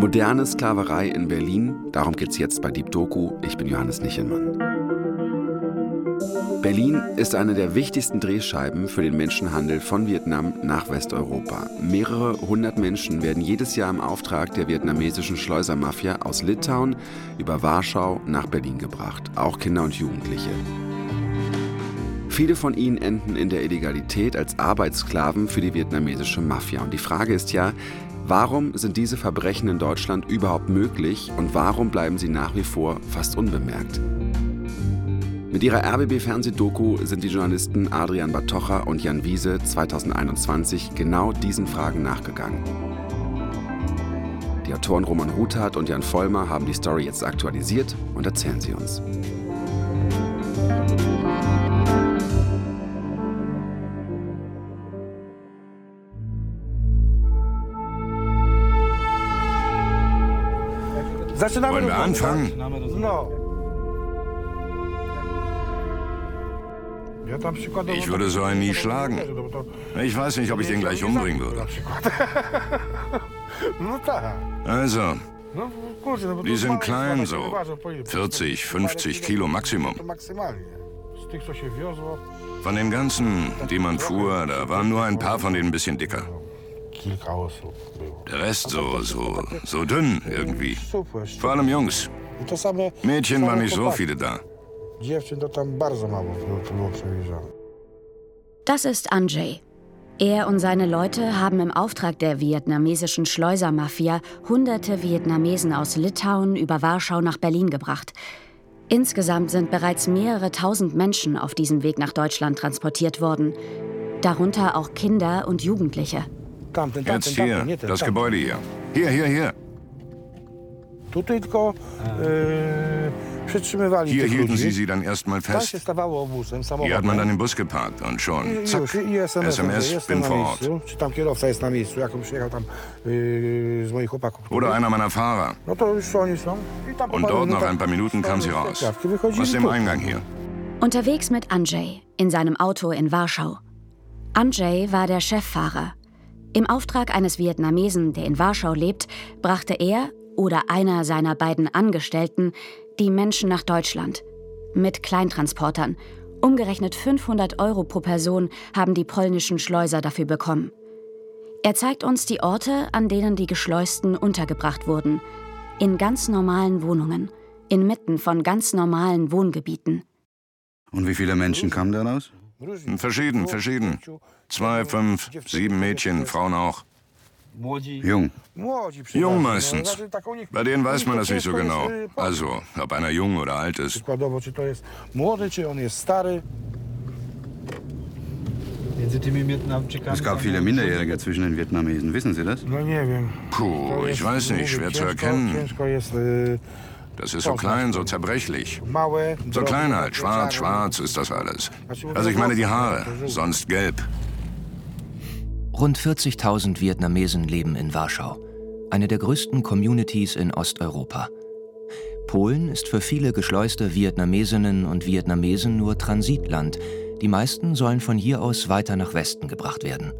Moderne Sklaverei in Berlin, darum geht's jetzt bei Deep Doku. Ich bin Johannes Nichelmann. Berlin ist eine der wichtigsten Drehscheiben für den Menschenhandel von Vietnam nach Westeuropa. Mehrere hundert Menschen werden jedes Jahr im Auftrag der vietnamesischen Schleusermafia aus Litauen über Warschau nach Berlin gebracht, auch Kinder und Jugendliche. Viele von ihnen enden in der Illegalität als Arbeitssklaven für die vietnamesische Mafia. Und die Frage ist ja, warum sind diese Verbrechen in Deutschland überhaupt möglich und warum bleiben sie nach wie vor fast unbemerkt? Mit ihrer RBB-Fernsehdoku sind die Journalisten Adrian Bartocha und Jan Wiese 2021 genau diesen Fragen nachgegangen. Die Autoren Roman Ruthard und Jan Vollmer haben die Story jetzt aktualisiert und erzählen sie uns. Wollen wir anfangen? Ich würde so einen nie schlagen. Ich weiß nicht, ob ich den gleich umbringen würde. Also, die sind klein, so 40, 50 Kilo Maximum. Von den ganzen, die man fuhr, da waren nur ein paar von denen ein bisschen dicker. Der Rest so dünn irgendwie. Vor allem Jungs. Mädchen waren nicht so viele da. Das ist Andrzej. Er und seine Leute haben im Auftrag der vietnamesischen Schleusermafia hunderte Vietnamesen aus Litauen über Warschau nach Berlin gebracht. Insgesamt sind bereits mehrere tausend Menschen auf diesem Weg nach Deutschland transportiert worden. Darunter auch Kinder und Jugendliche. Jetzt hier, das Gebäude hier. Hier. Hier hielten sie dann erstmal fest. Hier hat man dann den Bus geparkt und schon, zack, SMS, bin vor Ort. Oder einer meiner Fahrer. Und dort nach ein paar Minuten kam sie raus, aus dem Eingang hier. Unterwegs mit Andrzej in seinem Auto in Warschau. Andrzej war der Cheffahrer. Im Auftrag eines Vietnamesen, der in Warschau lebt, brachte er oder einer seiner beiden Angestellten die Menschen nach Deutschland. Mit Kleintransportern. Umgerechnet 500 € pro Person haben die polnischen Schleuser dafür bekommen. Er zeigt uns die Orte, an denen die Geschleusten untergebracht wurden. In ganz normalen Wohnungen. Inmitten von ganz normalen Wohngebieten. Und wie viele Menschen kamen da raus? Verschieden. 2, 5, 7 Mädchen, Frauen auch. Jung meistens. Bei denen weiß man das nicht so genau. Also, ob einer jung oder alt ist. Es gab viele Minderjährige zwischen den Vietnamesen, wissen Sie das? Puh, ich weiß nicht, schwer zu erkennen. Das ist so klein, so zerbrechlich. So klein halt, schwarz ist das alles. Also ich meine die Haare, sonst gelb. Rund 40.000 Vietnamesen leben in Warschau, eine der größten Communities in Osteuropa. Polen ist für viele geschleuste Vietnamesinnen und Vietnamesen nur Transitland. Die meisten sollen von hier aus weiter nach Westen gebracht werden.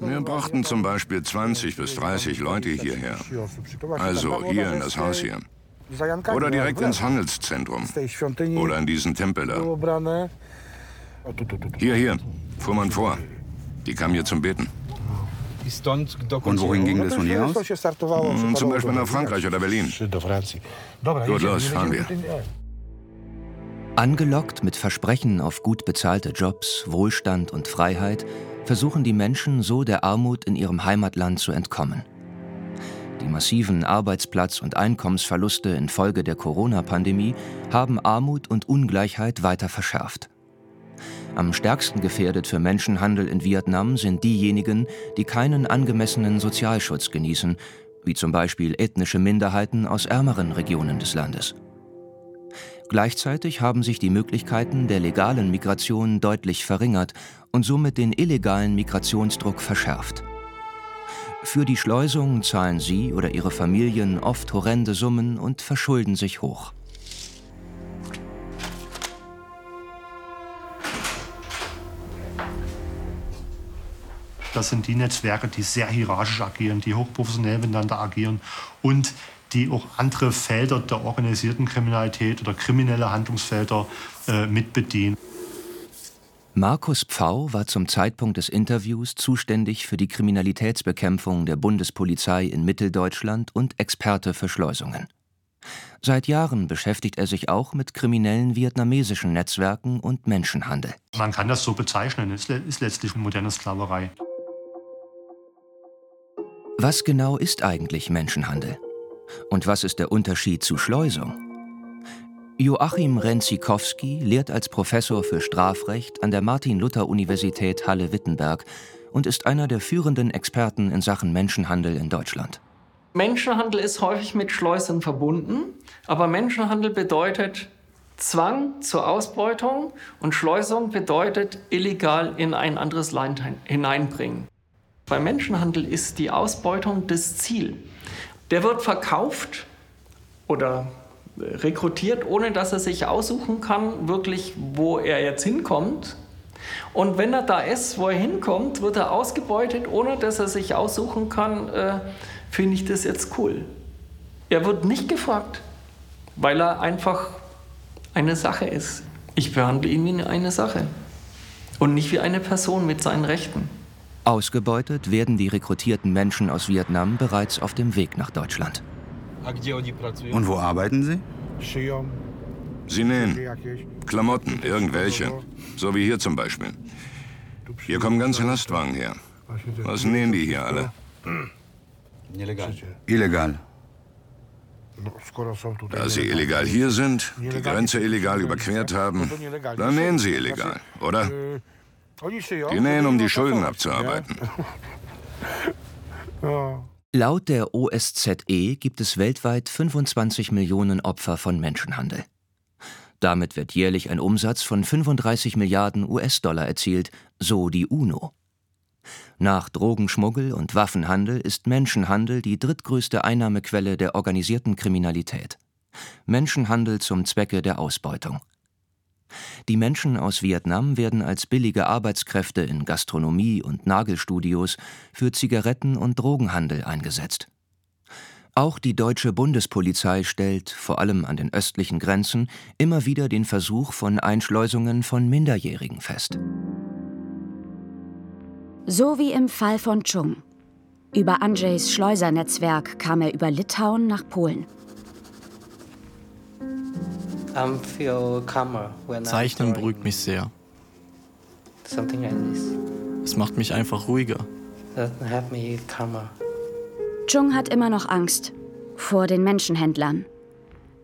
Wir brachten zum Beispiel 20 bis 30 Leute hierher, also hier in das Haus hier. Oder direkt ins Handelszentrum oder in diesen Tempel da. Hier, fuhr man vor. Die kamen hier zum Beten. Und wohin ging das von hier aus? Zum Beispiel nach Frankreich oder Berlin. Gut, los, fahren wir. Angelockt mit Versprechen auf gut bezahlte Jobs, Wohlstand und Freiheit, versuchen die Menschen so der Armut in ihrem Heimatland zu entkommen. Die massiven Arbeitsplatz- und Einkommensverluste infolge der Corona-Pandemie haben Armut und Ungleichheit weiter verschärft. Am stärksten gefährdet für Menschenhandel in Vietnam sind diejenigen, die keinen angemessenen Sozialschutz genießen, wie zum Beispiel ethnische Minderheiten aus ärmeren Regionen des Landes. Gleichzeitig haben sich die Möglichkeiten der legalen Migration deutlich verringert und somit den illegalen Migrationsdruck verschärft. Für die Schleusung zahlen sie oder ihre Familien oft horrende Summen und verschulden sich hoch. Das sind die Netzwerke, die sehr hierarchisch agieren, die hochprofessionell miteinander agieren und die auch andere Felder der organisierten Kriminalität oder kriminelle Handlungsfelder mitbedienen. Markus Pfau war zum Zeitpunkt des Interviews zuständig für die Kriminalitätsbekämpfung der Bundespolizei in Mitteldeutschland und Experte für Schleusungen. Seit Jahren beschäftigt er sich auch mit kriminellen vietnamesischen Netzwerken und Menschenhandel. Man kann das so bezeichnen, es ist letztlich eine moderne Sklaverei. Was genau ist eigentlich Menschenhandel? Und was ist der Unterschied zu Schleusung? Joachim Renzikowski lehrt als Professor für Strafrecht an der Martin-Luther-Universität Halle-Wittenberg und ist einer der führenden Experten in Sachen Menschenhandel in Deutschland. Menschenhandel ist häufig mit Schleusen verbunden, aber Menschenhandel bedeutet Zwang zur Ausbeutung und Schleusung bedeutet illegal in ein anderes Land hineinbringen. Bei Menschenhandel ist die Ausbeutung das Ziel. Der wird verkauft oder rekrutiert, ohne dass er sich aussuchen kann, wirklich, wo er jetzt hinkommt. Und wenn er da ist, wo er hinkommt, wird er ausgebeutet, ohne dass er sich aussuchen kann, finde ich das jetzt cool. Er wird nicht gefragt, weil er einfach eine Sache ist. Ich behandle ihn wie eine Sache und nicht wie eine Person mit seinen Rechten. Ausgebeutet werden die rekrutierten Menschen aus Vietnam bereits auf dem Weg nach Deutschland. Und wo arbeiten sie? Sie nähen. Klamotten, irgendwelche. So wie hier zum Beispiel. Hier kommen ganze Lastwagen her. Was nähen die hier alle? Illegal. Da sie illegal hier sind, die Grenze illegal überquert haben, dann nähen sie illegal, oder? Die nähen, um die Schulden abzuarbeiten. Laut der OSZE gibt es weltweit 25 Millionen Opfer von Menschenhandel. Damit wird jährlich ein Umsatz von 35 Milliarden US-Dollar erzielt, so die UNO. Nach Drogenschmuggel und Waffenhandel ist Menschenhandel die drittgrößte Einnahmequelle der organisierten Kriminalität. Menschenhandel zum Zwecke der Ausbeutung. Die Menschen aus Vietnam werden als billige Arbeitskräfte in Gastronomie und Nagelstudios für Zigaretten- und Drogenhandel eingesetzt. Auch die deutsche Bundespolizei stellt, vor allem an den östlichen Grenzen, immer wieder den Versuch von Einschleusungen von Minderjährigen fest. So wie im Fall von Chung. Über Andrzejs Schleusernetzwerk kam er über Litauen nach Polen. Zeichnen beruhigt mich sehr. Es macht mich einfach ruhiger. Chung hat immer noch Angst vor den Menschenhändlern.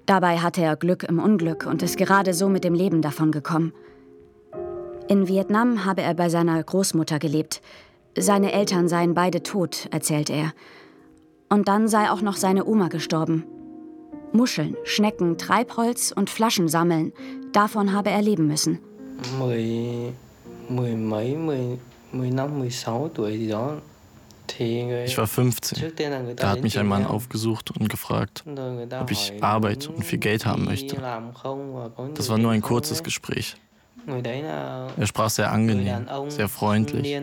Dabei hatte er Glück im Unglück und ist gerade so mit dem Leben davongekommen. In Vietnam habe er bei seiner Großmutter gelebt. Seine Eltern seien beide tot, erzählt er. Und dann sei auch noch seine Oma gestorben. Muscheln, Schnecken, Treibholz und Flaschen sammeln. Davon habe er leben müssen. Ich war 15. Da hat mich ein Mann aufgesucht und gefragt, ob ich Arbeit und viel Geld haben möchte. Das war nur ein kurzes Gespräch. Er sprach sehr angenehm, sehr freundlich.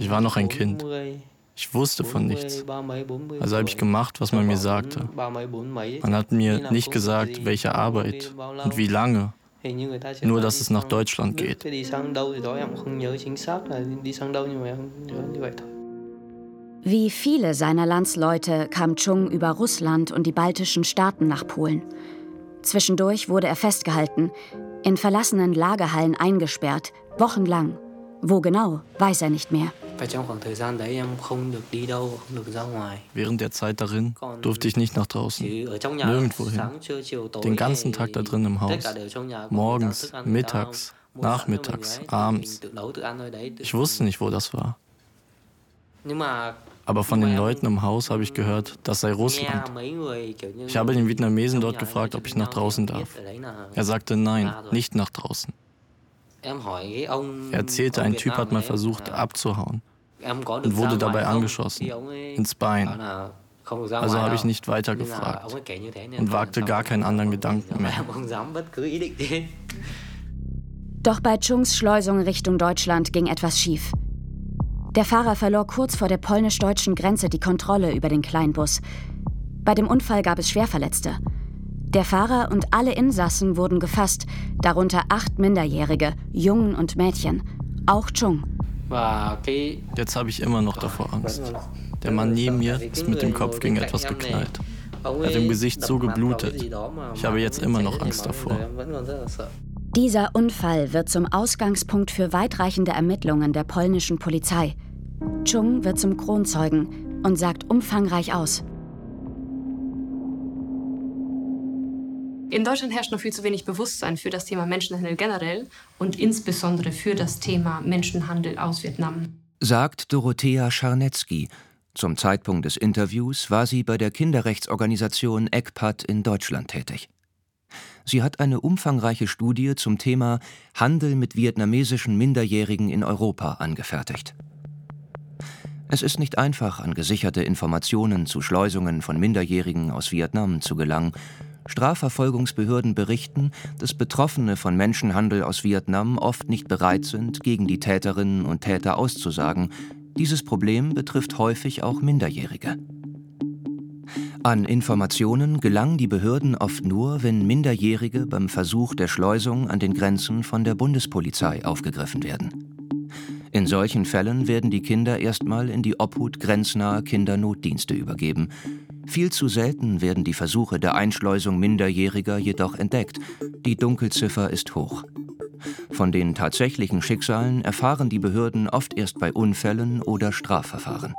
Ich war noch ein Kind. Ich wusste von nichts, also habe ich gemacht, was man mir sagte. Man hat mir nicht gesagt, welche Arbeit und wie lange, nur dass es nach Deutschland geht. Wie viele seiner Landsleute kam Chung über Russland und die baltischen Staaten nach Polen. Zwischendurch wurde er festgehalten, in verlassenen Lagerhallen eingesperrt, wochenlang. Wo genau, weiß er nicht mehr. Während der Zeit darin durfte ich nicht nach draußen, nirgendwo hin. Den ganzen Tag da drin im Haus, morgens, mittags, nachmittags, abends. Ich wusste nicht, wo das war. Aber von den Leuten im Haus habe ich gehört, das sei Russland. Ich habe den Vietnamesen dort gefragt, ob ich nach draußen darf. Er sagte nein, nicht nach draußen. Er erzählte, ein Typ hat mal versucht abzuhauen und wurde dabei angeschossen, ins Bein. Also habe ich nicht weiter gefragt und wagte gar keinen anderen Gedanken mehr. Doch bei Chungs Schleusung Richtung Deutschland ging etwas schief. Der Fahrer verlor kurz vor der polnisch-deutschen Grenze die Kontrolle über den Kleinbus. Bei dem Unfall gab es Schwerverletzte. Der Fahrer und alle Insassen wurden gefasst, darunter 8 Minderjährige, Jungen und Mädchen, auch Chung. Jetzt habe ich immer noch davor Angst. Der Mann neben mir ist mit dem Kopf gegen etwas geknallt. Er hat im Gesicht so geblutet. Ich habe jetzt immer noch Angst davor. Dieser Unfall wird zum Ausgangspunkt für weitreichende Ermittlungen der polnischen Polizei. Chung wird zum Kronzeugen und sagt umfangreich aus. In Deutschland herrscht noch viel zu wenig Bewusstsein für das Thema Menschenhandel generell und insbesondere für das Thema Menschenhandel aus Vietnam, sagt Dorothea Scharnetzky. Zum Zeitpunkt des Interviews war sie bei der Kinderrechtsorganisation ECPAT in Deutschland tätig. Sie hat eine umfangreiche Studie zum Thema Handel mit vietnamesischen Minderjährigen in Europa angefertigt. Es ist nicht einfach, an gesicherte Informationen zu Schleusungen von Minderjährigen aus Vietnam zu gelangen. Strafverfolgungsbehörden berichten, dass Betroffene von Menschenhandel aus Vietnam oft nicht bereit sind, gegen die Täterinnen und Täter auszusagen. Dieses Problem betrifft häufig auch Minderjährige. An Informationen gelangen die Behörden oft nur, wenn Minderjährige beim Versuch der Schleusung an den Grenzen von der Bundespolizei aufgegriffen werden. In solchen Fällen werden die Kinder erstmal in die Obhut grenznaher Kindernotdienste übergeben. Viel zu selten werden die Versuche der Einschleusung Minderjähriger jedoch entdeckt. Die Dunkelziffer ist hoch. Von den tatsächlichen Schicksalen erfahren die Behörden oft erst bei Unfällen oder Strafverfahren.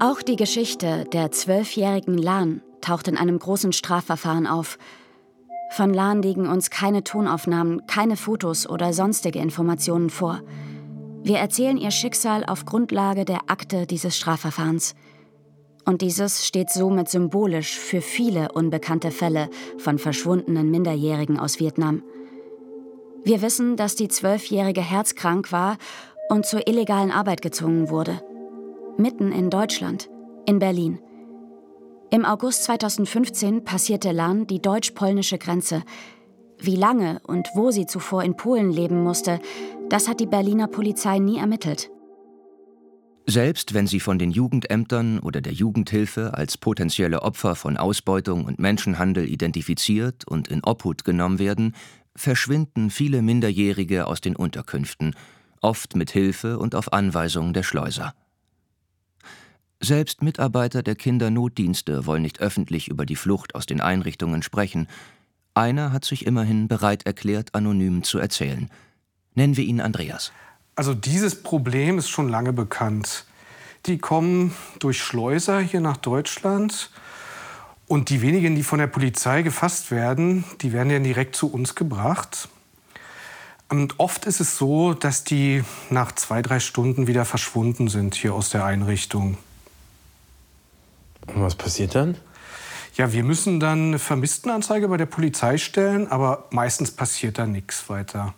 Auch die Geschichte der 12-jährigen Lan taucht in einem großen Strafverfahren auf. Von Lan liegen uns keine Tonaufnahmen, keine Fotos oder sonstige Informationen vor. Wir erzählen ihr Schicksal auf Grundlage der Akte dieses Strafverfahrens. Und dieses steht somit symbolisch für viele unbekannte Fälle von verschwundenen Minderjährigen aus Vietnam. Wir wissen, dass die 12-jährige herzkrank war und zur illegalen Arbeit gezwungen wurde. Mitten in Deutschland, in Berlin. Im August 2015 passierte Lan die deutsch-polnische Grenze. Wie lange und wo sie zuvor in Polen leben musste, das hat die Berliner Polizei nie ermittelt. Selbst wenn sie von den Jugendämtern oder der Jugendhilfe als potenzielle Opfer von Ausbeutung und Menschenhandel identifiziert und in Obhut genommen werden, verschwinden viele Minderjährige aus den Unterkünften, oft mit Hilfe und auf Anweisung der Schleuser. Selbst Mitarbeiter der Kindernotdienste wollen nicht öffentlich über die Flucht aus den Einrichtungen sprechen. Einer hat sich immerhin bereit erklärt, anonym zu erzählen. Nennen wir ihn Andreas. Also dieses Problem ist schon lange bekannt. Die kommen durch Schleuser hier nach Deutschland. Und die wenigen, die von der Polizei gefasst werden, die werden dann direkt zu uns gebracht. Und oft ist es so, dass die nach 2-3 Stunden wieder verschwunden sind hier aus der Einrichtung. Und was passiert dann? Ja, wir müssen dann eine Vermisstenanzeige bei der Polizei stellen, aber meistens passiert da nichts weiter.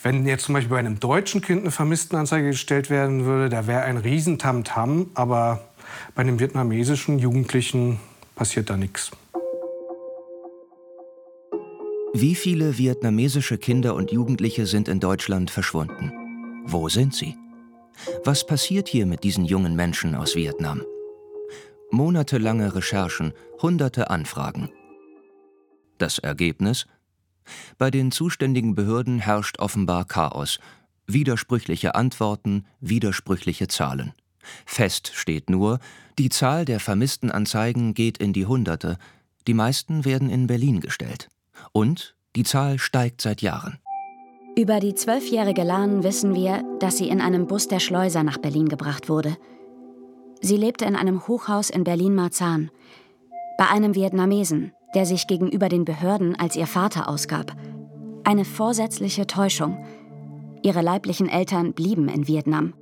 Wenn jetzt zum Beispiel bei einem deutschen Kind eine Vermisstenanzeige gestellt werden würde, da wäre ein Riesentamtam, aber bei einem vietnamesischen Jugendlichen passiert da nichts. Wie viele vietnamesische Kinder und Jugendliche sind in Deutschland verschwunden? Wo sind sie? Was passiert hier mit diesen jungen Menschen aus Vietnam? Monatelange Recherchen, hunderte Anfragen. Das Ergebnis? Bei den zuständigen Behörden herrscht offenbar Chaos. Widersprüchliche Antworten, widersprüchliche Zahlen. Fest steht nur, die Zahl der vermissten Anzeigen geht in die Hunderte. Die meisten werden in Berlin gestellt. Und die Zahl steigt seit Jahren. Über die 12-jährige Lan wissen wir, dass sie in einem Bus der Schleuser nach Berlin gebracht wurde. Sie lebte in einem Hochhaus in Berlin-Marzahn. Bei einem Vietnamesen, der sich gegenüber den Behörden als ihr Vater ausgab. Eine vorsätzliche Täuschung. Ihre leiblichen Eltern blieben in Vietnam.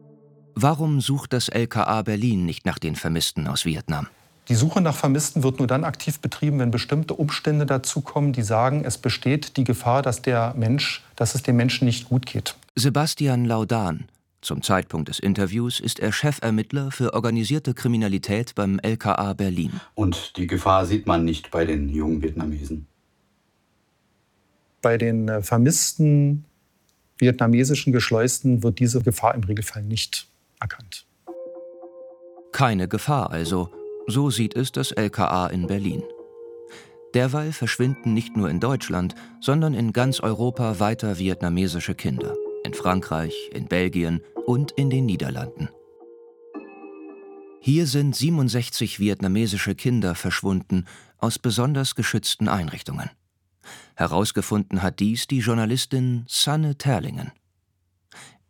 Warum sucht das LKA Berlin nicht nach den Vermissten aus Vietnam? Die Suche nach Vermissten wird nur dann aktiv betrieben, wenn bestimmte Umstände dazukommen, die sagen, es besteht die Gefahr, dass es dem Menschen nicht gut geht. Sebastian Laudan. Zum Zeitpunkt des Interviews ist er Chefermittler für organisierte Kriminalität beim LKA Berlin. Und die Gefahr sieht man nicht bei den jungen Vietnamesen. Bei den Vermissten vietnamesischen Geschleusten wird diese Gefahr im Regelfall nicht erkannt. Keine Gefahr also, so sieht es das LKA in Berlin. Derweil verschwinden nicht nur in Deutschland, sondern in ganz Europa weiter vietnamesische Kinder. In Frankreich, in Belgien und in den Niederlanden. Hier sind 67 vietnamesische Kinder verschwunden aus besonders geschützten Einrichtungen. Herausgefunden hat dies die Journalistin Sanne Terlingen.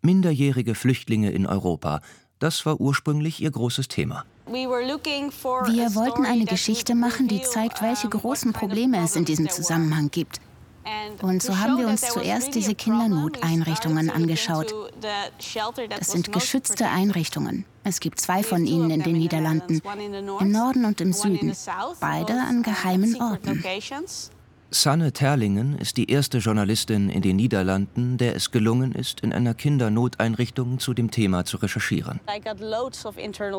Minderjährige Flüchtlinge in Europa, das war ursprünglich ihr großes Thema. Wir wollten eine Geschichte machen, die zeigt, welche großen Probleme es in diesem Zusammenhang gibt. Und so haben wir uns zuerst diese Kindernoteinrichtungen angeschaut. Das sind geschützte Einrichtungen. Es gibt 2 von ihnen in den Niederlanden, im Norden und im Süden, beide an geheimen Orten. Sanne Terlingen ist die erste Journalistin in den Niederlanden, der es gelungen ist, in einer Kindernoteinrichtung zu dem Thema zu recherchieren.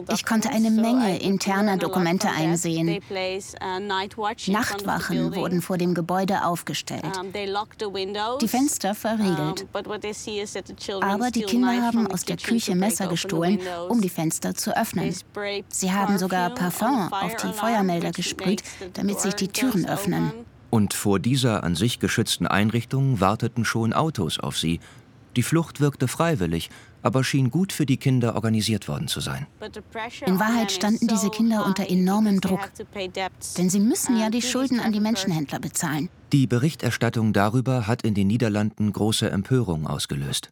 Ich konnte eine Menge interner Dokumente einsehen. Nachtwachen wurden vor dem Gebäude aufgestellt. Die Fenster verriegelt. Aber die Kinder haben aus der Küche Messer gestohlen, um die Fenster zu öffnen. Sie haben sogar Parfum auf die Feuermelder gesprüht, damit sich die Türen öffnen. Und vor dieser an sich geschützten Einrichtung warteten schon Autos auf sie. Die Flucht wirkte freiwillig, aber schien gut für die Kinder organisiert worden zu sein. In Wahrheit standen diese Kinder unter enormem Druck, denn sie müssen ja die Schulden an die Menschenhändler bezahlen. Die Berichterstattung darüber hat in den Niederlanden große Empörung ausgelöst.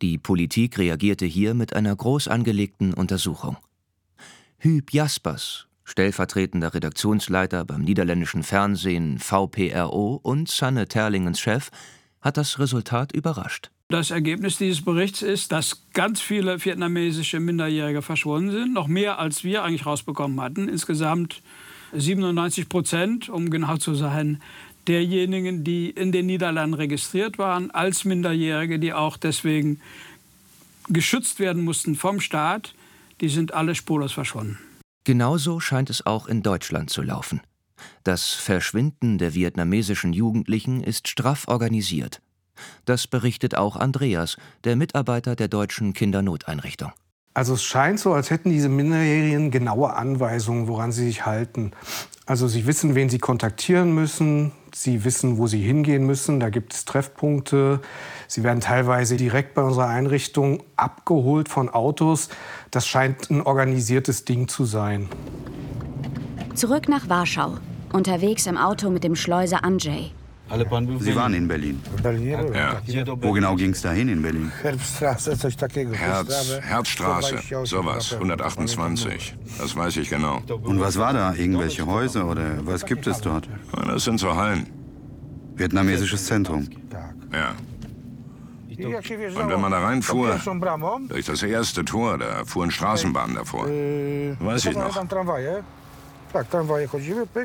Die Politik reagierte hier mit einer groß angelegten Untersuchung. Hüb Jaspers, stellvertretender Redaktionsleiter beim niederländischen Fernsehen VPRO und Sanne Terlingens Chef, hat das Resultat überrascht. Das Ergebnis dieses Berichts ist, dass ganz viele vietnamesische Minderjährige verschwunden sind. Noch mehr, als wir eigentlich rausbekommen hatten. Insgesamt 97%, um genau zu sein, derjenigen, die in den Niederlanden registriert waren, als Minderjährige, die auch deswegen geschützt werden mussten vom Staat, die sind alle spurlos verschwunden. Genauso scheint es auch in Deutschland zu laufen. Das Verschwinden der vietnamesischen Jugendlichen ist straff organisiert. Das berichtet auch Andreas, der Mitarbeiter der deutschen Kindernoteinrichtung. Also es scheint so, als hätten diese Minderjährigen genaue Anweisungen, woran sie sich halten. Also sie wissen, wen sie kontaktieren müssen, sie wissen, wo sie hingehen müssen, da gibt es Treffpunkte. Sie werden teilweise direkt bei unserer Einrichtung abgeholt von Autos. Das scheint ein organisiertes Ding zu sein. Zurück nach Warschau, unterwegs im Auto mit dem Schleuser Andrzej. Sie waren in Berlin. Ja. Wo genau ging es dahin in Berlin? Herzstraße, sowas, 128. Das weiß ich genau. Und was war da? Irgendwelche Häuser oder was gibt es dort? Das sind so Hallen. Vietnamesisches Zentrum. Ja. Und wenn man da reinfuhr, durch das erste Tor, da fuhren Straßenbahnen davor. Weiß ich noch.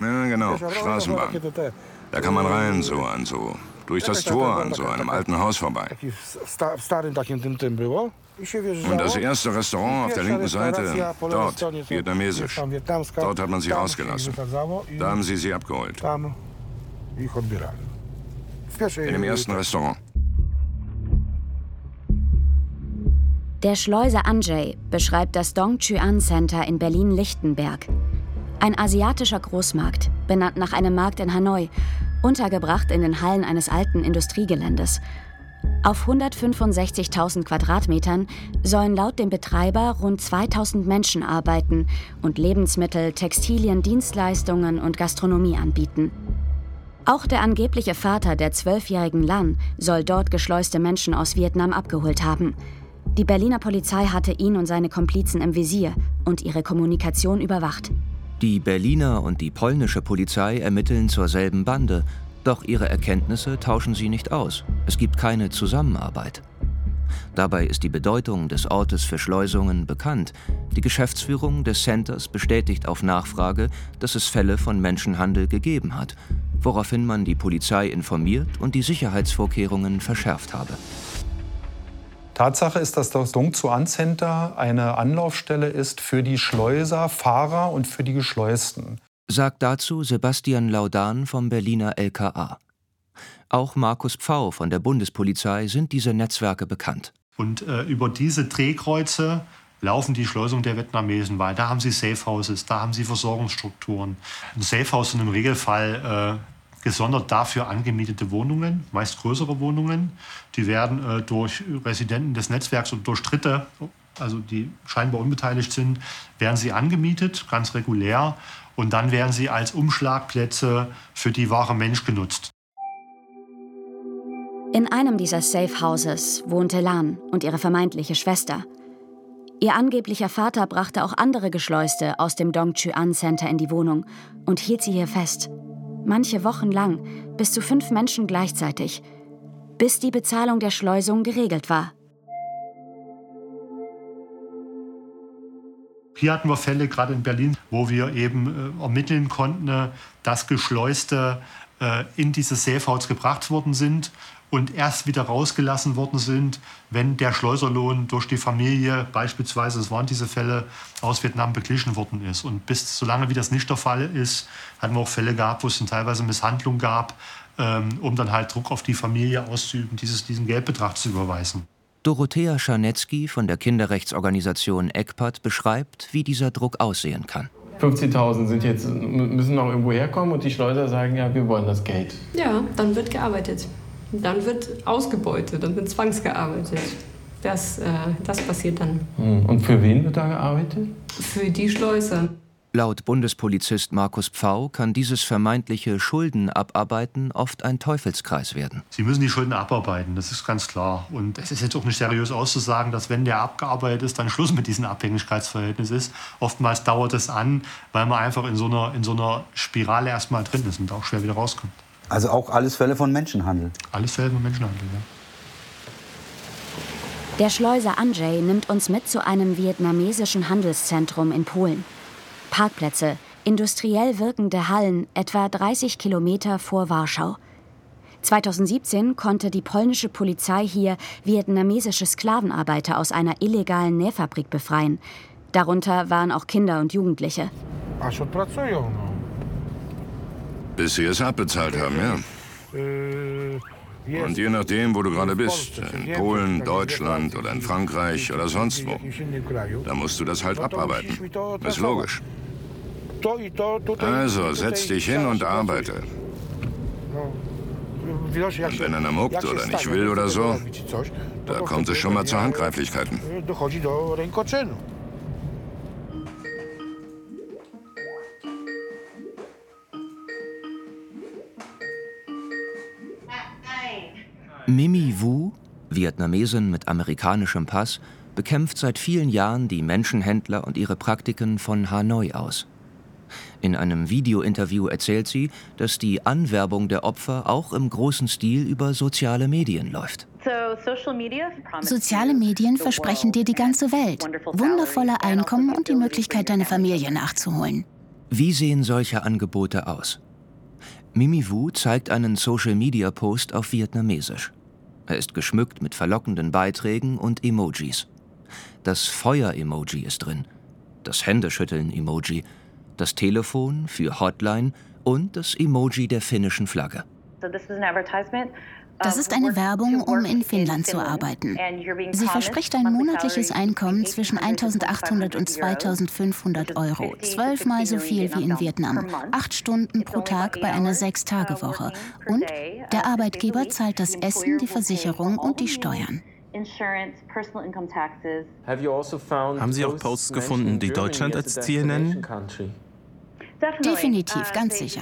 Ja, genau, Straßenbahn. Da kann man rein, so an so, durch das Tor an so einem alten Haus vorbei. Und das erste Restaurant auf der linken Seite, dort, vietnamesisch. Dort hat man sie rausgelassen. Da haben sie abgeholt. In dem ersten Restaurant. Der Schleuser Andrzej beschreibt das Dong Xuan Center in Berlin-Lichtenberg. Ein asiatischer Großmarkt, benannt nach einem Markt in Hanoi, untergebracht in den Hallen eines alten Industriegeländes. Auf 165.000 Quadratmetern sollen laut dem Betreiber rund 2.000 Menschen arbeiten und Lebensmittel, Textilien, Dienstleistungen und Gastronomie anbieten. Auch der angebliche Vater der 12-jährigen Lan soll dort geschleuste Menschen aus Vietnam abgeholt haben. Die Berliner Polizei hatte ihn und seine Komplizen im Visier und ihre Kommunikation überwacht. Die Berliner und die polnische Polizei ermitteln zur selben Bande, doch ihre Erkenntnisse tauschen sie nicht aus. Es gibt keine Zusammenarbeit. Dabei ist die Bedeutung des Ortes für Schleusungen bekannt. Die Geschäftsführung des Centers bestätigt auf Nachfrage, dass es Fälle von Menschenhandel gegeben hat, woraufhin man die Polizei informiert und die Sicherheitsvorkehrungen verschärft habe. Tatsache ist, dass das Dong Xuan Center eine Anlaufstelle ist für die Schleuser, Fahrer und für die Geschleusten. Sagt dazu Sebastian Laudan vom Berliner LKA. Auch Markus Pfau von der Bundespolizei sind diese Netzwerke bekannt. Und über diese Drehkreuze laufen die Schleusung der Vietnamesen weiter. Da haben sie Safehouses, da haben sie Versorgungsstrukturen. Ein Safehouse sind im Regelfall gesondert dafür angemietete Wohnungen, meist größere Wohnungen. Die werden durch Residenten des Netzwerks und durch Dritte, also die scheinbar unbeteiligt sind, werden sie angemietet, ganz regulär. Und dann werden sie als Umschlagplätze für die wahre Mensch genutzt. In einem dieser Safe Houses wohnte Lan und ihre vermeintliche Schwester. Ihr angeblicher Vater brachte auch andere Geschleuste aus dem Dong Xuan Center in die Wohnung und hielt sie hier fest. Manche Wochen lang, bis zu 5 Menschen gleichzeitig, bis die Bezahlung der Schleusung geregelt war. Hier hatten wir Fälle, gerade in Berlin, wo wir eben ermitteln konnten, dass Geschleuste in diese Safehouses gebracht worden sind und erst wieder rausgelassen worden sind, wenn der Schleuserlohn durch die Familie, beispielsweise, es waren diese Fälle, aus Vietnam beglichen worden ist. Und solange wie das nicht der Fall ist, hatten wir auch Fälle gehabt, wo es dann teilweise Misshandlung gab, um dann halt Druck auf die Familie auszuüben, diesen Geldbetrag zu überweisen. Dorothea Scharnetzky von der Kinderrechtsorganisation ECPAT beschreibt, wie dieser Druck aussehen kann. 50.000 müssen noch irgendwo herkommen und die Schleuser sagen, ja, wir wollen das Geld. Ja, dann wird gearbeitet. Dann wird ausgebeutet, dann wird zwangsgearbeitet. Das passiert dann. Und für wen wird da gearbeitet? Für die Schleuser. Laut Bundespolizist Markus Pfau kann dieses vermeintliche Schuldenabarbeiten oft ein Teufelskreis werden. Sie müssen die Schulden abarbeiten, das ist ganz klar. Und es ist jetzt auch nicht seriös auszusagen, dass wenn der abgearbeitet ist, dann Schluss mit diesem Abhängigkeitsverhältnis ist. Oftmals dauert es an, weil man einfach in so einer Spirale erstmal drin ist und auch schwer wieder rauskommt. Also auch alles Fälle von Menschenhandel? Alles Fälle von Menschenhandel, ja. Der Schleuser Andrzej nimmt uns mit zu einem vietnamesischen Handelszentrum in Polen. Parkplätze, industriell wirkende Hallen, etwa 30 Kilometer vor Warschau. 2017 konnte die polnische Polizei hier vietnamesische Sklavenarbeiter aus einer illegalen Nähfabrik befreien. Darunter waren auch Kinder und Jugendliche. Bis sie es abbezahlt haben, ja. Und je nachdem, wo du gerade bist, in Polen, Deutschland oder in Frankreich oder sonst wo, da musst du das halt abarbeiten. Ist logisch. Also setz dich hin und arbeite. Und wenn einer muckt oder nicht will oder so, da kommt es schon mal zu Handgreiflichkeiten. Mimi Vu, Vietnamesin mit amerikanischem Pass, bekämpft seit vielen Jahren die Menschenhändler und ihre Praktiken von Hanoi aus. In einem Video-Interview erzählt sie, dass die Anwerbung der Opfer auch im großen Stil über soziale Medien läuft. Soziale Medien versprechen dir die ganze Welt, wundervolle Einkommen und die Möglichkeit, deine Familie nachzuholen. Wie sehen solche Angebote aus? Mimi Vu zeigt einen Social-Media-Post auf Vietnamesisch. Er ist geschmückt mit verlockenden Beiträgen und Emojis. Das Feuer-Emoji ist drin, das Händeschütteln-Emoji, das Telefon für Hotline und das Emoji der finnischen Flagge. Das ist eine Werbung, um in Finnland zu arbeiten. Sie verspricht ein monatliches Einkommen zwischen 1.800 und 2.500 Euro, 12-mal so viel wie in Vietnam, 8 Stunden pro Tag bei einer 6-Tage-Woche. Und der Arbeitgeber zahlt das Essen, die Versicherung und die Steuern. Haben Sie auch Posts gefunden, die Deutschland als Ziel nennen? Definitiv, ganz sicher.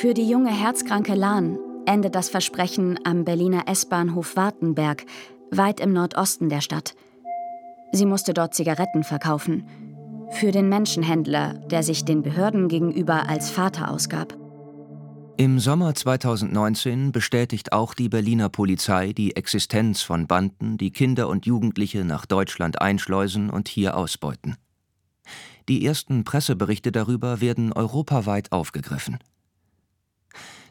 Für die junge herzkranke Lan endet das Versprechen am Berliner S-Bahnhof Wartenberg, weit im Nordosten der Stadt. Sie musste dort Zigaretten verkaufen. Für den Menschenhändler, der sich den Behörden gegenüber als Vater ausgab. Im Sommer 2019 bestätigt auch die Berliner Polizei die Existenz von Banden, die Kinder und Jugendliche nach Deutschland einschleusen und hier ausbeuten. Die ersten Presseberichte darüber werden europaweit aufgegriffen.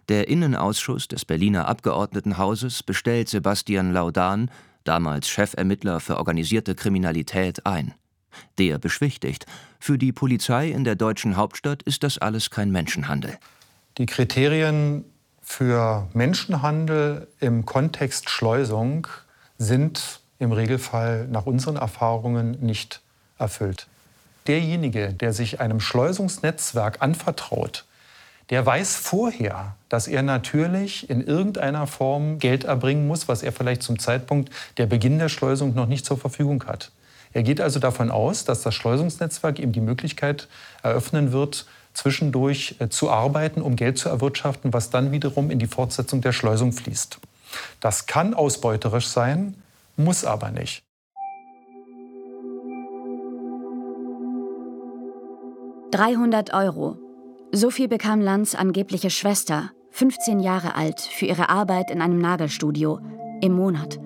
Der Innenausschuss des Berliner Abgeordnetenhauses bestellt Sebastian Laudan, damals Chefermittler für organisierte Kriminalität, ein. Der beschwichtigt, für die Polizei in der deutschen Hauptstadt ist das alles kein Menschenhandel. die Kriterien für Menschenhandel im Kontext Schleusung sind im Regelfall nach unseren Erfahrungen nicht erfüllt. Derjenige, der sich einem Schleusungsnetzwerk anvertraut, der weiß vorher, dass er natürlich in irgendeiner Form Geld erbringen muss, was er vielleicht zum Zeitpunkt der Beginn der Schleusung noch nicht zur Verfügung hat. Er geht also davon aus, dass das Schleusungsnetzwerk ihm die Möglichkeit eröffnen wird, zwischendurch zu arbeiten, um Geld zu erwirtschaften, was dann wiederum in die Fortsetzung der Schleusung fließt. Das kann ausbeuterisch sein, muss aber nicht. €300. So viel bekam Lans angebliche Schwester, 15 Jahre alt, für ihre Arbeit in einem Nagelstudio, im Monat.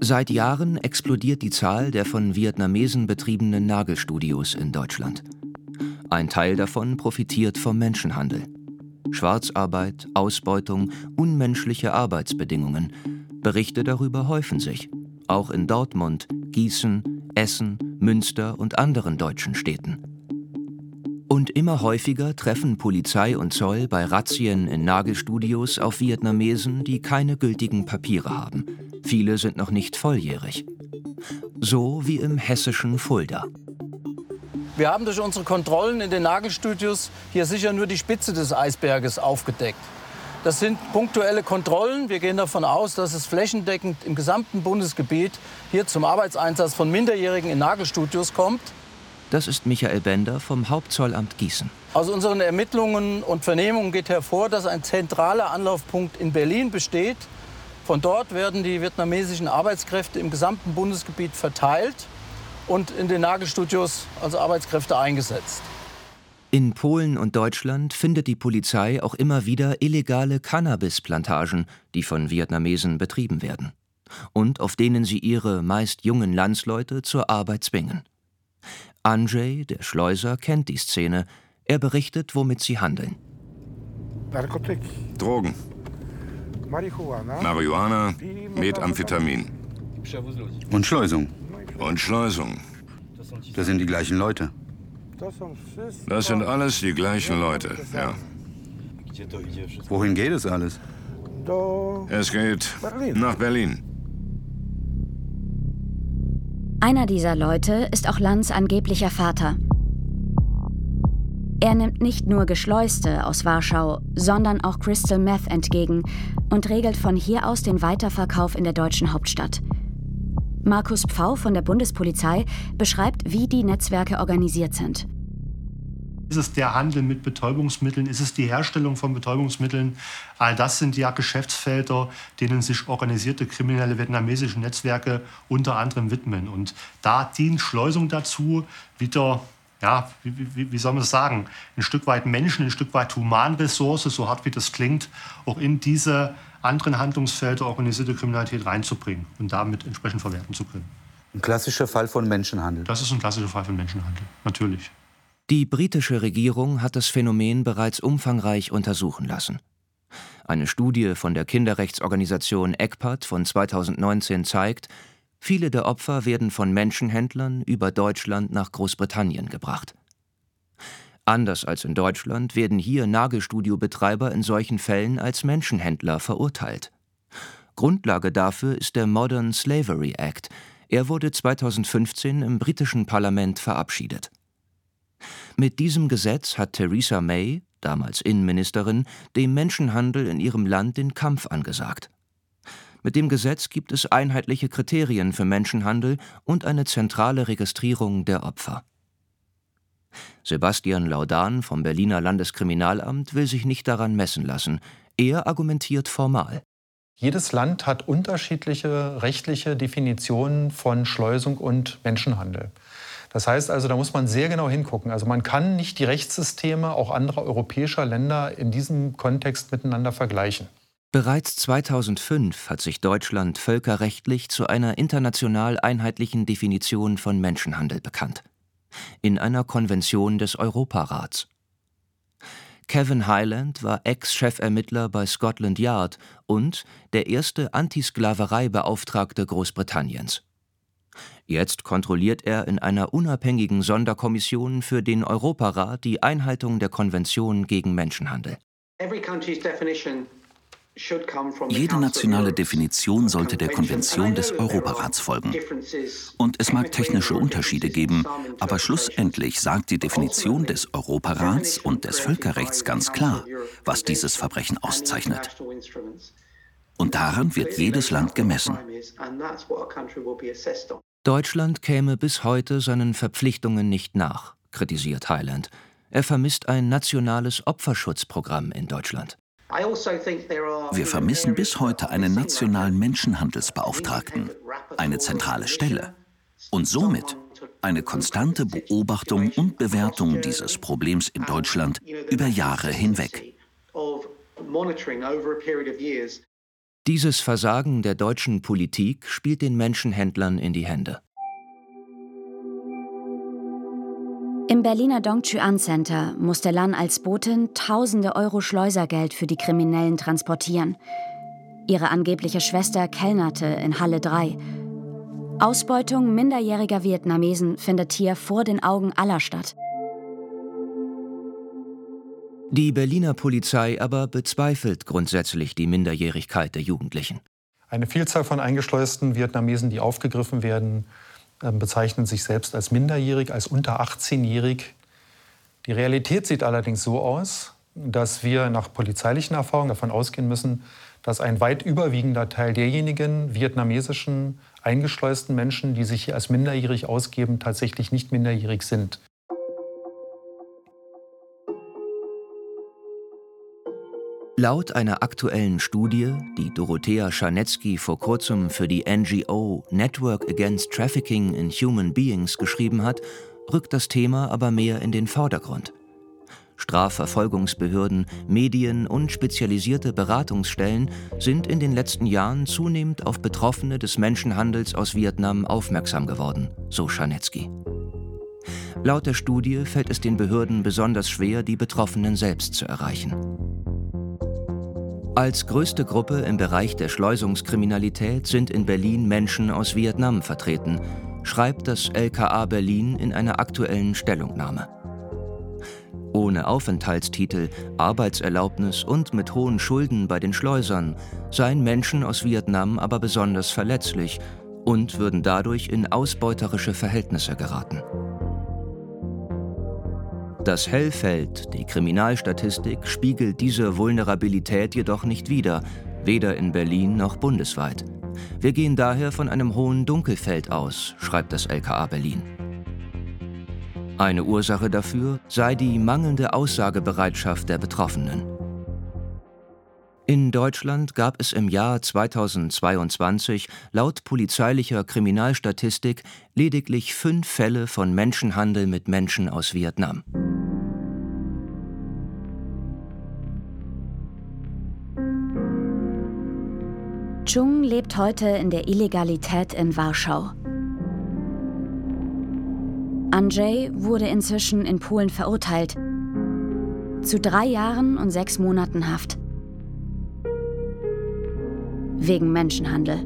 Seit Jahren explodiert die Zahl der von Vietnamesen betriebenen Nagelstudios in Deutschland. Ein Teil davon profitiert vom Menschenhandel. Schwarzarbeit, Ausbeutung, unmenschliche Arbeitsbedingungen. Berichte darüber häufen sich, auch in Dortmund, Gießen, Essen, Münster und anderen deutschen Städten. Und immer häufiger treffen Polizei und Zoll bei Razzien in Nagelstudios auf Vietnamesen, die keine gültigen Papiere haben. Viele sind noch nicht volljährig. So wie im hessischen Fulda. Wir haben durch unsere Kontrollen in den Nagelstudios hier sicher nur die Spitze des Eisberges aufgedeckt. Das sind punktuelle Kontrollen. Wir gehen davon aus, dass es flächendeckend im gesamten Bundesgebiet hier zum Arbeitseinsatz von Minderjährigen in Nagelstudios kommt. Das ist Michael Bender vom Hauptzollamt Gießen. Aus unseren Ermittlungen und Vernehmungen geht hervor, dass ein zentraler Anlaufpunkt in Berlin besteht. Von dort werden die vietnamesischen Arbeitskräfte im gesamten Bundesgebiet verteilt und in den Nagelstudios als Arbeitskräfte eingesetzt. In Polen und Deutschland findet die Polizei auch immer wieder illegale Cannabisplantagen, die von Vietnamesen betrieben werden und auf denen sie ihre meist jungen Landsleute zur Arbeit zwingen. Andrzej, der Schleuser, kennt die Szene. Er berichtet, womit sie handeln. Drogen, Marihuana, Methamphetamin und Schleusung. Und Schleusung. Das sind die gleichen Leute. Das sind alles die gleichen Leute, ja. Wohin geht es alles? Es geht nach Berlin. Einer dieser Leute ist auch Lans angeblicher Vater. Er nimmt nicht nur Geschleuste aus Warschau, sondern auch Crystal Meth entgegen und regelt von hier aus den Weiterverkauf in der deutschen Hauptstadt. Markus Pfau von der Bundespolizei beschreibt, wie die Netzwerke organisiert sind. Ist es der Handel mit Betäubungsmitteln? Ist es die Herstellung von Betäubungsmitteln? All das sind ja Geschäftsfelder, denen sich organisierte kriminelle vietnamesische Netzwerke unter anderem widmen. Und da dient Schleusung dazu, wieder, ja, wie soll man das sagen, ein Stück weit Menschen, ein Stück weit Humanressource, so hart wie das klingt, auch in diese anderen Handlungsfelder organisierte Kriminalität reinzubringen und damit entsprechend verwerten zu können. Ein klassischer Fall von Menschenhandel. Das ist ein klassischer Fall von Menschenhandel, natürlich. Die britische Regierung hat das Phänomen bereits umfangreich untersuchen lassen. Eine Studie von der Kinderrechtsorganisation ECPAT von 2019 zeigt, viele der Opfer werden von Menschenhändlern über Deutschland nach Großbritannien gebracht. Anders als in Deutschland werden hier Nagelstudiobetreiber in solchen Fällen als Menschenhändler verurteilt. Grundlage dafür ist der Modern Slavery Act. Er wurde 2015 im britischen Parlament verabschiedet. Mit diesem Gesetz hat Theresa May, damals Innenministerin, dem Menschenhandel in ihrem Land den Kampf angesagt. Mit dem Gesetz gibt es einheitliche Kriterien für Menschenhandel und eine zentrale Registrierung der Opfer. Sebastian Laudan vom Berliner Landeskriminalamt will sich nicht daran messen lassen. Er argumentiert formal. Jedes Land hat unterschiedliche rechtliche Definitionen von Schleusung und Menschenhandel. Das heißt also, da muss man sehr genau hingucken. Also man kann nicht die Rechtssysteme auch anderer europäischer Länder in diesem Kontext miteinander vergleichen. Bereits 2005 hat sich Deutschland völkerrechtlich zu einer international einheitlichen Definition von Menschenhandel bekannt. In einer Konvention des Europarats. Kevin Hyland war Ex-Chefermittler bei Scotland Yard und der erste Antisklavereibeauftragte Großbritanniens. Jetzt kontrolliert er in einer unabhängigen Sonderkommission für den Europarat die Einhaltung der Konvention gegen Menschenhandel. Jede nationale Definition sollte der Konvention des Europarats folgen. Und es mag technische Unterschiede geben, aber schlussendlich sagt die Definition des Europarats und des Völkerrechts ganz klar, was dieses Verbrechen auszeichnet. Und daran wird jedes Land gemessen. Deutschland käme bis heute seinen Verpflichtungen nicht nach, kritisiert Hyland. Er vermisst ein nationales Opferschutzprogramm in Deutschland. Wir vermissen bis heute einen nationalen Menschenhandelsbeauftragten, eine zentrale Stelle und somit eine konstante Beobachtung und Bewertung dieses Problems in Deutschland über Jahre hinweg. Dieses Versagen der deutschen Politik spielt den Menschenhändlern in die Hände. Im Berliner Dong Xuan Center musste Lan als Botin tausende Euro Schleusergeld für die Kriminellen transportieren. Ihre angebliche Schwester kellnerte in Halle 3. Ausbeutung minderjähriger Vietnamesen findet hier vor den Augen aller statt. Die Berliner Polizei aber bezweifelt grundsätzlich die Minderjährigkeit der Jugendlichen. Eine Vielzahl von eingeschleusten Vietnamesen, die aufgegriffen werden, bezeichnen sich selbst als minderjährig, als unter 18-jährig. Die Realität sieht allerdings so aus, dass wir nach polizeilichen Erfahrungen davon ausgehen müssen, dass ein weit überwiegender Teil derjenigen vietnamesischen eingeschleusten Menschen, die sich hier als minderjährig ausgeben, tatsächlich nicht minderjährig sind. Laut einer aktuellen Studie, die Dorothea Scharnetzky vor kurzem für die NGO Network Against Trafficking in Human Beings geschrieben hat, rückt das Thema aber mehr in den Vordergrund. Strafverfolgungsbehörden, Medien und spezialisierte Beratungsstellen sind in den letzten Jahren zunehmend auf Betroffene des Menschenhandels aus Vietnam aufmerksam geworden, so Scharnetzky. Laut der Studie fällt es den Behörden besonders schwer, die Betroffenen selbst zu erreichen. Als größte Gruppe im Bereich der Schleusungskriminalität sind in Berlin Menschen aus Vietnam vertreten, schreibt das LKA Berlin in einer aktuellen Stellungnahme. Ohne Aufenthaltstitel, Arbeitserlaubnis und mit hohen Schulden bei den Schleusern seien Menschen aus Vietnam aber besonders verletzlich und würden dadurch in ausbeuterische Verhältnisse geraten. Das Hellfeld, die Kriminalstatistik, spiegelt diese Vulnerabilität jedoch nicht wider, weder in Berlin noch bundesweit. Wir gehen daher von einem hohen Dunkelfeld aus, schreibt das LKA Berlin. Eine Ursache dafür sei die mangelnde Aussagebereitschaft der Betroffenen. In Deutschland gab es im Jahr 2022 laut polizeilicher Kriminalstatistik lediglich 5 Fälle von Menschenhandel mit Menschen aus Vietnam. Chung lebt heute in der Illegalität in Warschau. Andrzej wurde inzwischen in Polen verurteilt. Zu 3 Jahren und 6 Monaten Haft. Wegen Menschenhandel.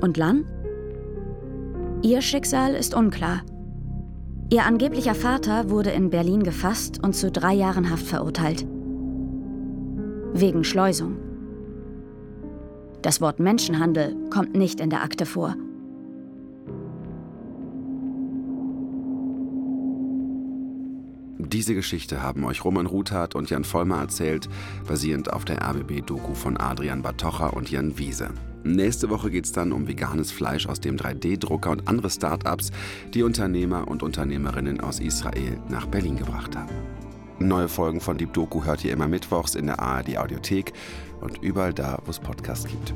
Und Lan? Ihr Schicksal ist unklar. Ihr angeblicher Vater wurde in Berlin gefasst und zu 3 Jahren Haft verurteilt. Wegen Schleusung. Das Wort Menschenhandel kommt nicht in der Akte vor. Diese Geschichte haben euch Roman Ruthard und Jan Vollmer erzählt, basierend auf der RBB-Doku von Adrian Bartocha und Jan Wiese. Nächste Woche geht's dann um veganes Fleisch aus dem 3D-Drucker und andere Start-ups, die Unternehmer und Unternehmerinnen aus Israel nach Berlin gebracht haben. Neue Folgen von Deep Doku hört ihr immer mittwochs in der ARD-Audiothek und überall da, wo es Podcasts gibt.